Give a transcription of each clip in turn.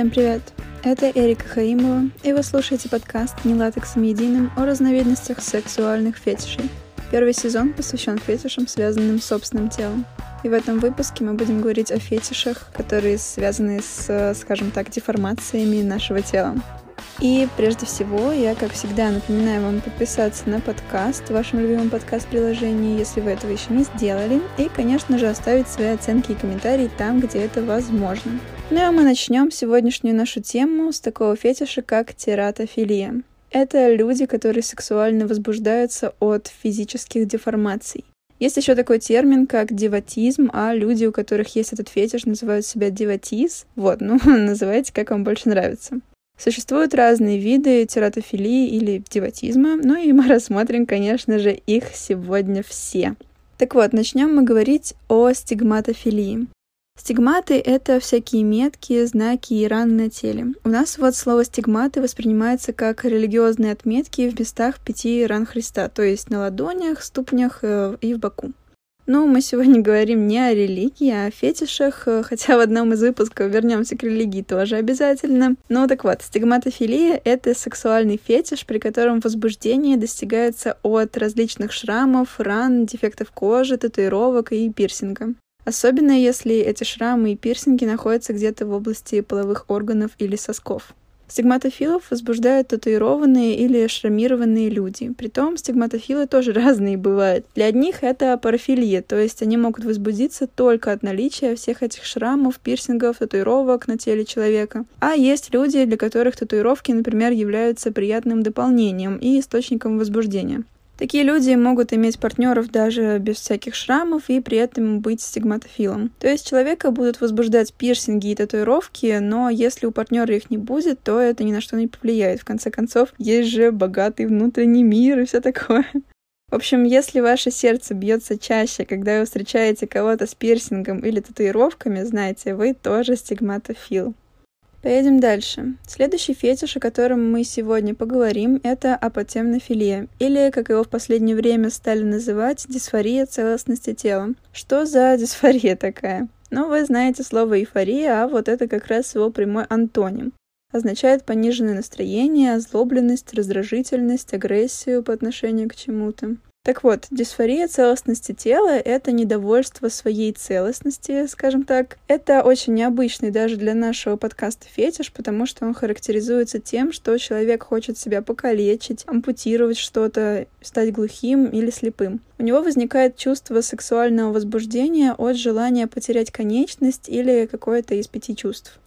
Всем привет! Это Эрика Хаимова, и вы слушаете подкаст «Не латексом единым» о разновидностях сексуальных фетишей. Первый сезон посвящен фетишам, связанным с собственным телом. И в этом выпуске мы будем говорить о фетишах, которые связаны с, скажем так, деформациями нашего тела. И прежде всего, я, как всегда, напоминаю вам подписаться на подкаст в вашем любимом подкаст-приложении, если вы этого еще не сделали, и, конечно же, оставить свои оценки и комментарии там, где это возможно. Ну а мы начнем сегодняшнюю нашу тему с такого фетиша, как тератофилия. Это люди, которые сексуально возбуждаются от физических деформаций. Есть еще такой термин, как деватизм, а люди, у которых есть этот фетиш, называют себя деватиз. Вот, ну, называйте, как вам больше нравится. Существуют разные виды тератофилии или деватизма, ну и мы рассмотрим, конечно же, их сегодня все. Так вот, начнем мы говорить о стигматофилии. Стигматы — это всякие метки, знаки и раны на теле. У нас вот слово «стигматы» воспринимается как религиозные отметки в местах 5 ран Христа, то есть на ладонях, ступнях и в боку. Но мы сегодня говорим не о религии, а о фетишах, хотя в одном из выпусков вернемся к религии тоже обязательно. Ну так вот, стигматофилия — это сексуальный фетиш, при котором возбуждение достигается от различных шрамов, ран, дефектов кожи, татуировок и пирсинга. Особенно если эти шрамы и пирсинги находятся где-то в области половых органов или сосков. Стигматофилов возбуждают татуированные или шрамированные люди. Притом стигматофилы тоже разные бывают. Для одних это парафилия, то есть они могут возбудиться только от наличия всех этих шрамов, пирсингов, татуировок на теле человека. А есть люди, для которых татуировки, например, являются приятным дополнением и источником возбуждения. Такие люди могут иметь партнеров даже без всяких шрамов и при этом быть стигматофилом. То есть человека будут возбуждать пирсинги и татуировки, но если у партнера их не будет, то это ни на что не повлияет. В конце концов, есть же богатый внутренний мир и все такое. В общем, если ваше сердце бьется чаще, когда вы встречаете кого-то с пирсингом или татуировками, знайте, вы тоже стигматофил. Поедем дальше. Следующий фетиш, о котором мы сегодня поговорим, это апотемнофилия, или, как его в последнее время стали называть, дисфория целостности тела. Что за дисфория такая? Ну, вы знаете слово эйфория, а вот это как раз его прямой антоним. Означает пониженное настроение, озлобленность, раздражительность, агрессию по отношению к чему-то. Так вот, дисфория целостности тела — это недовольство своей целостности, скажем так. Это очень необычный даже для нашего подкаста фетиш, потому что он характеризуется тем, что человек хочет себя покалечить, ампутировать что-то, стать глухим или слепым. У него возникает чувство сексуального возбуждения от желания потерять конечность или какое-то из 5 чувств.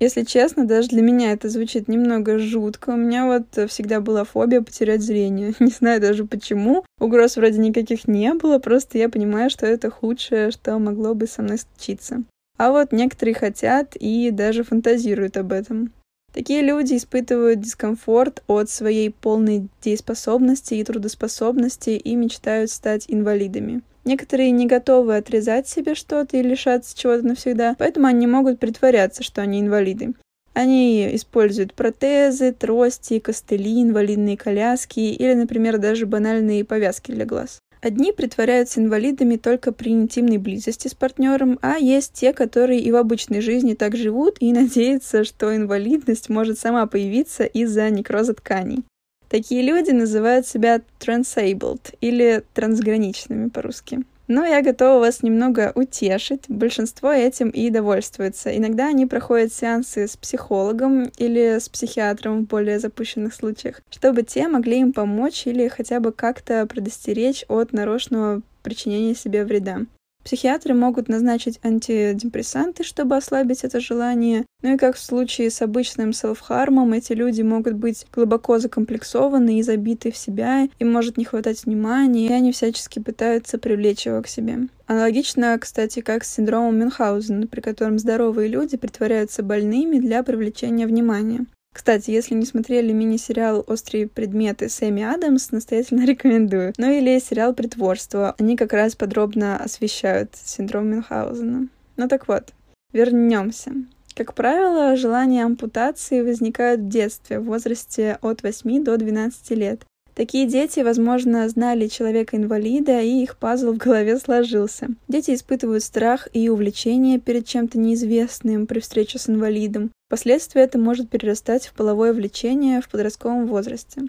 Если честно, даже для меня это звучит немного жутко. У меня вот всегда была фобия потерять зрение. Не знаю даже почему. Угроз вроде никаких не было, просто я понимаю, что это худшее, что могло бы со мной случиться. А вот некоторые хотят и даже фантазируют об этом. Такие люди испытывают дискомфорт от своей полной дееспособности и трудоспособности и мечтают стать инвалидами. Некоторые не готовы отрезать себе что-то и лишаться чего-то навсегда, поэтому они могут притворяться, что они инвалиды. Они используют протезы, трости, костыли, инвалидные коляски или, например, даже банальные повязки для глаз. Одни притворяются инвалидами только при интимной близости с партнером, а есть те, которые и в обычной жизни так живут и надеются, что инвалидность может сама появиться из-за некроза тканей. Такие люди называют себя transabled или трансграничными по-русски. Но я готова вас немного утешить, большинство этим и довольствуется. Иногда они проходят сеансы с психологом или с психиатром в более запущенных случаях, чтобы те могли им помочь или хотя бы как-то предостеречь от нарочного причинения себе вреда. Психиатры могут назначить антидепрессанты, чтобы ослабить это желание. Ну и как в случае с обычным селфхармом, эти люди могут быть глубоко закомплексованы и забиты в себя, им может не хватать внимания, и они всячески пытаются привлечь его к себе. Аналогично, кстати, как с синдромом Мюнхгаузена, при котором здоровые люди притворяются больными для привлечения внимания. Кстати, если не смотрели мини-сериал «Острые предметы» с Эми Адамс, настоятельно рекомендую. Ну или сериал «Притворство». Они как раз подробно освещают синдром Мюнхгаузена. Ну так вот, вернемся. Как правило, желания ампутации возникают в детстве, в возрасте от 8 до 12 лет. Такие дети, возможно, знали человека-инвалида, и их пазл в голове сложился. Дети испытывают страх и увлечение перед чем-то неизвестным при встрече с инвалидом. Впоследствии это может перерастать в половое влечение в подростковом возрасте.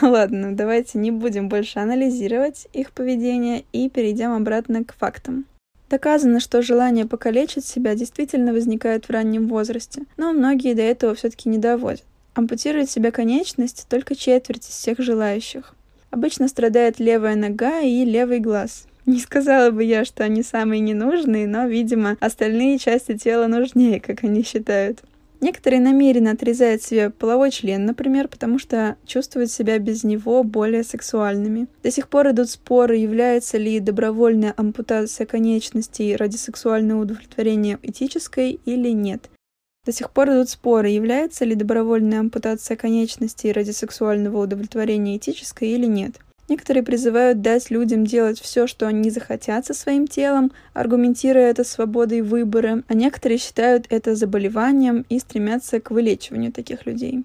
Ну ладно, давайте не будем больше анализировать их поведение и перейдем обратно к фактам. Доказано, что желание покалечить себя действительно возникает в раннем возрасте, но многие до этого все-таки не доводят. Ампутирует себе конечность только четверть из всех желающих. Обычно страдает левая нога и левый глаз. Не сказала бы я, что они самые ненужные, но, видимо, остальные части тела нужнее, как они считают. Некоторые намеренно отрезают себе половой член, например, потому что чувствуют себя без него более сексуальными. До сих пор идут споры, является ли добровольная ампутация конечностей ради сексуального удовлетворения этической или нет. До сих пор идут споры, является ли добровольная ампутация конечностей ради сексуального удовлетворения этической или нет. Некоторые призывают дать людям делать все, что они захотят со своим телом, аргументируя это свободой выбора, а некоторые считают это заболеванием и стремятся к вылечиванию таких людей.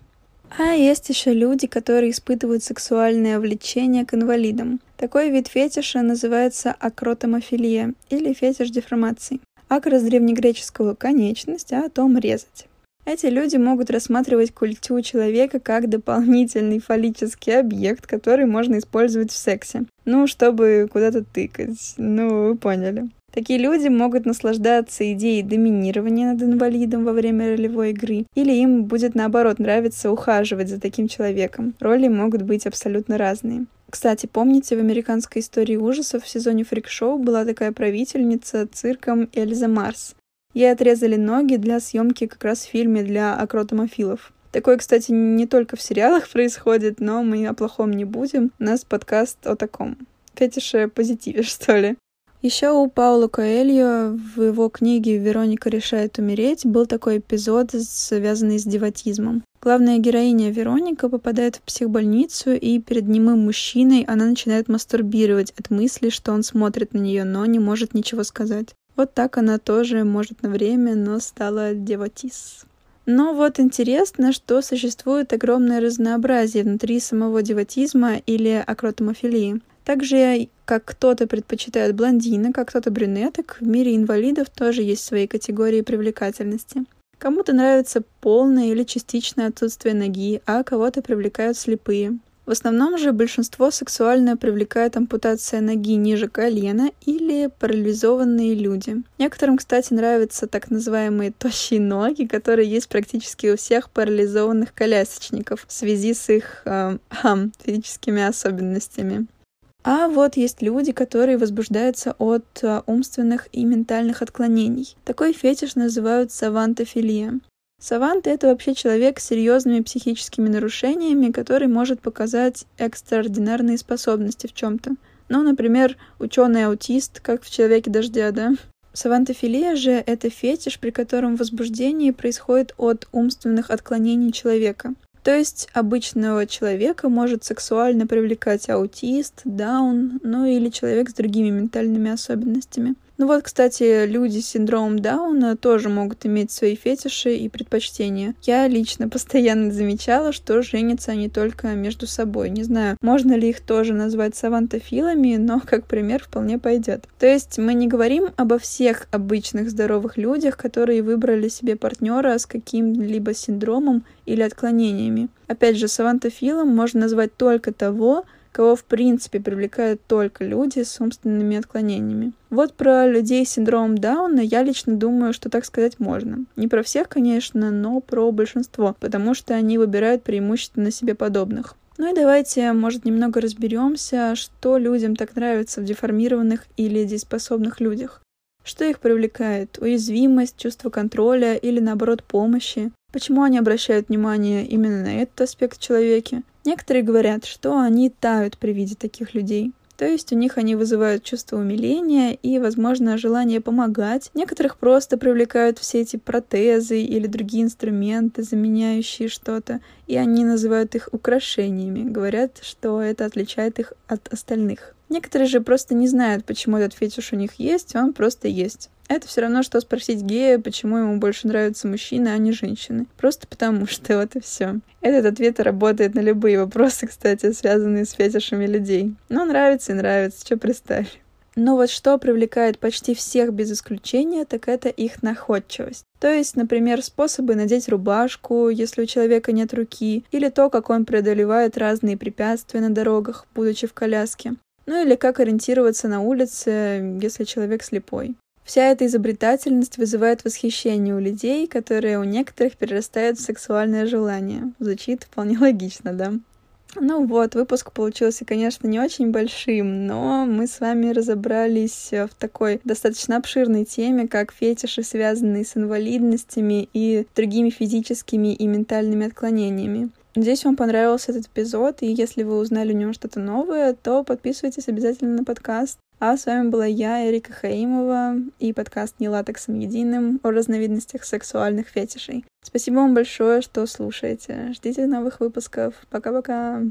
А есть еще люди, которые испытывают сексуальное влечение к инвалидам. Такой вид фетиша называется акротомофилия или фетиш деформации. Акро с древнегреческого «конечность», а том «резать». Эти люди могут рассматривать культю человека как дополнительный фаллический объект, который можно использовать в сексе. Ну, чтобы куда-то тыкать. Ну, вы поняли. Такие люди могут наслаждаться идеей доминирования над инвалидом во время ролевой игры, или им будет, наоборот, нравиться ухаживать за таким человеком. Роли могут быть абсолютно разные. Кстати, помните, в «Американской истории ужасов» в сезоне фрик-шоу была такая правительница цирком Эльза Марс. Ей отрезали ноги для съемки как раз в фильме для акротомофилов. Такое, кстати, не только в сериалах происходит, но мы о плохом не будем. У нас подкаст о таком. Фетише позитиве, что ли. Еще у Пауло Коэльо в его книге «Вероника решает умереть» был такой эпизод, связанный с деватизмом. Главная героиня Вероника попадает в психбольницу, и перед немым мужчиной она начинает мастурбировать от мысли, что он смотрит на нее, но не может ничего сказать. Вот так она тоже, может, на время, но стала деватис. Но вот интересно, что существует огромное разнообразие внутри самого деватизма или акротомофилии. Также, как кто-то предпочитает блондинок, а кто-то брюнеток, в мире инвалидов тоже есть свои категории привлекательности. Кому-то нравится полное или частичное отсутствие ноги, а кого-то привлекают слепые. В основном же большинство сексуально привлекает ампутация ноги ниже колена или парализованные люди. Некоторым, кстати, нравятся так называемые тощие ноги, которые есть практически у всех парализованных колясочников в связи с их физическими особенностями. А вот есть люди, которые возбуждаются от умственных и ментальных отклонений. Такой фетиш называют савантофилия. Савант — это вообще человек с серьезными психическими нарушениями, который может показать экстраординарные способности в чем-то. Ну, например, ученый-аутист, как в «Человеке дождя», да? Савантофилия же — это фетиш, при котором возбуждение происходит от умственных отклонений человека. То есть обычного человека может сексуально привлекать аутист, даун, ну или человек с другими ментальными особенностями. Ну вот, кстати, люди с синдромом Дауна тоже могут иметь свои фетиши и предпочтения. Я лично постоянно замечала, что женятся они только между собой. Не знаю, можно ли их тоже назвать савантофилами, но как пример вполне пойдет. То есть мы не говорим обо всех обычных здоровых людях, которые выбрали себе партнера с каким-либо синдромом или отклонениями. Опять же, савантофилом можно назвать только того, кого в принципе привлекают только люди с умственными отклонениями. Вот про людей с синдромом Дауна я лично думаю, что так сказать можно. Не про всех, конечно, но про большинство, потому что они выбирают преимущественно себе подобных. Ну и давайте, может, немного разберемся, что людям так нравится в деформированных или дееспособных людях. Что их привлекает? Уязвимость, чувство контроля или, наоборот, помощи? Почему они обращают внимание именно на этот аспект в человеке? Некоторые говорят, что они тают при виде таких людей. То есть у них они вызывают чувство умиления и, возможно, желание помогать. Некоторых просто привлекают все эти протезы или другие инструменты, заменяющие что-то, и они называют их украшениями, говорят, что это отличает их от остальных. Некоторые же просто не знают, почему этот фетиш у них есть, он просто есть. Это все равно, что спросить гея, почему ему больше нравятся мужчины, а не женщины. Просто потому что, вот и все. Этот ответ работает на любые вопросы, кстати, связанные с фетишами людей. Но нравится и нравится, что представь. Но вот что привлекает почти всех без исключения, так это их находчивость. То есть, например, способы надеть рубашку, если у человека нет руки, или то, как он преодолевает разные препятствия на дорогах, будучи в коляске. Ну или как ориентироваться на улице, если человек слепой. Вся эта изобретательность вызывает восхищение у людей, которые у некоторых перерастают в сексуальное желание. Звучит вполне логично, да? Ну вот, выпуск получился, конечно, не очень большим, но мы с вами разобрались в такой достаточно обширной теме, как фетиши, связанные с инвалидностями и другими физическими и ментальными отклонениями. Надеюсь, вам понравился этот эпизод, и если вы узнали в нем что-то новое, то подписывайтесь обязательно на подкаст. А с вами была я, Эрика Хаимова, и подкаст «Не латексом единым» о разновидностях сексуальных фетишей. Спасибо вам большое, что слушаете. Ждите новых выпусков. Пока-пока!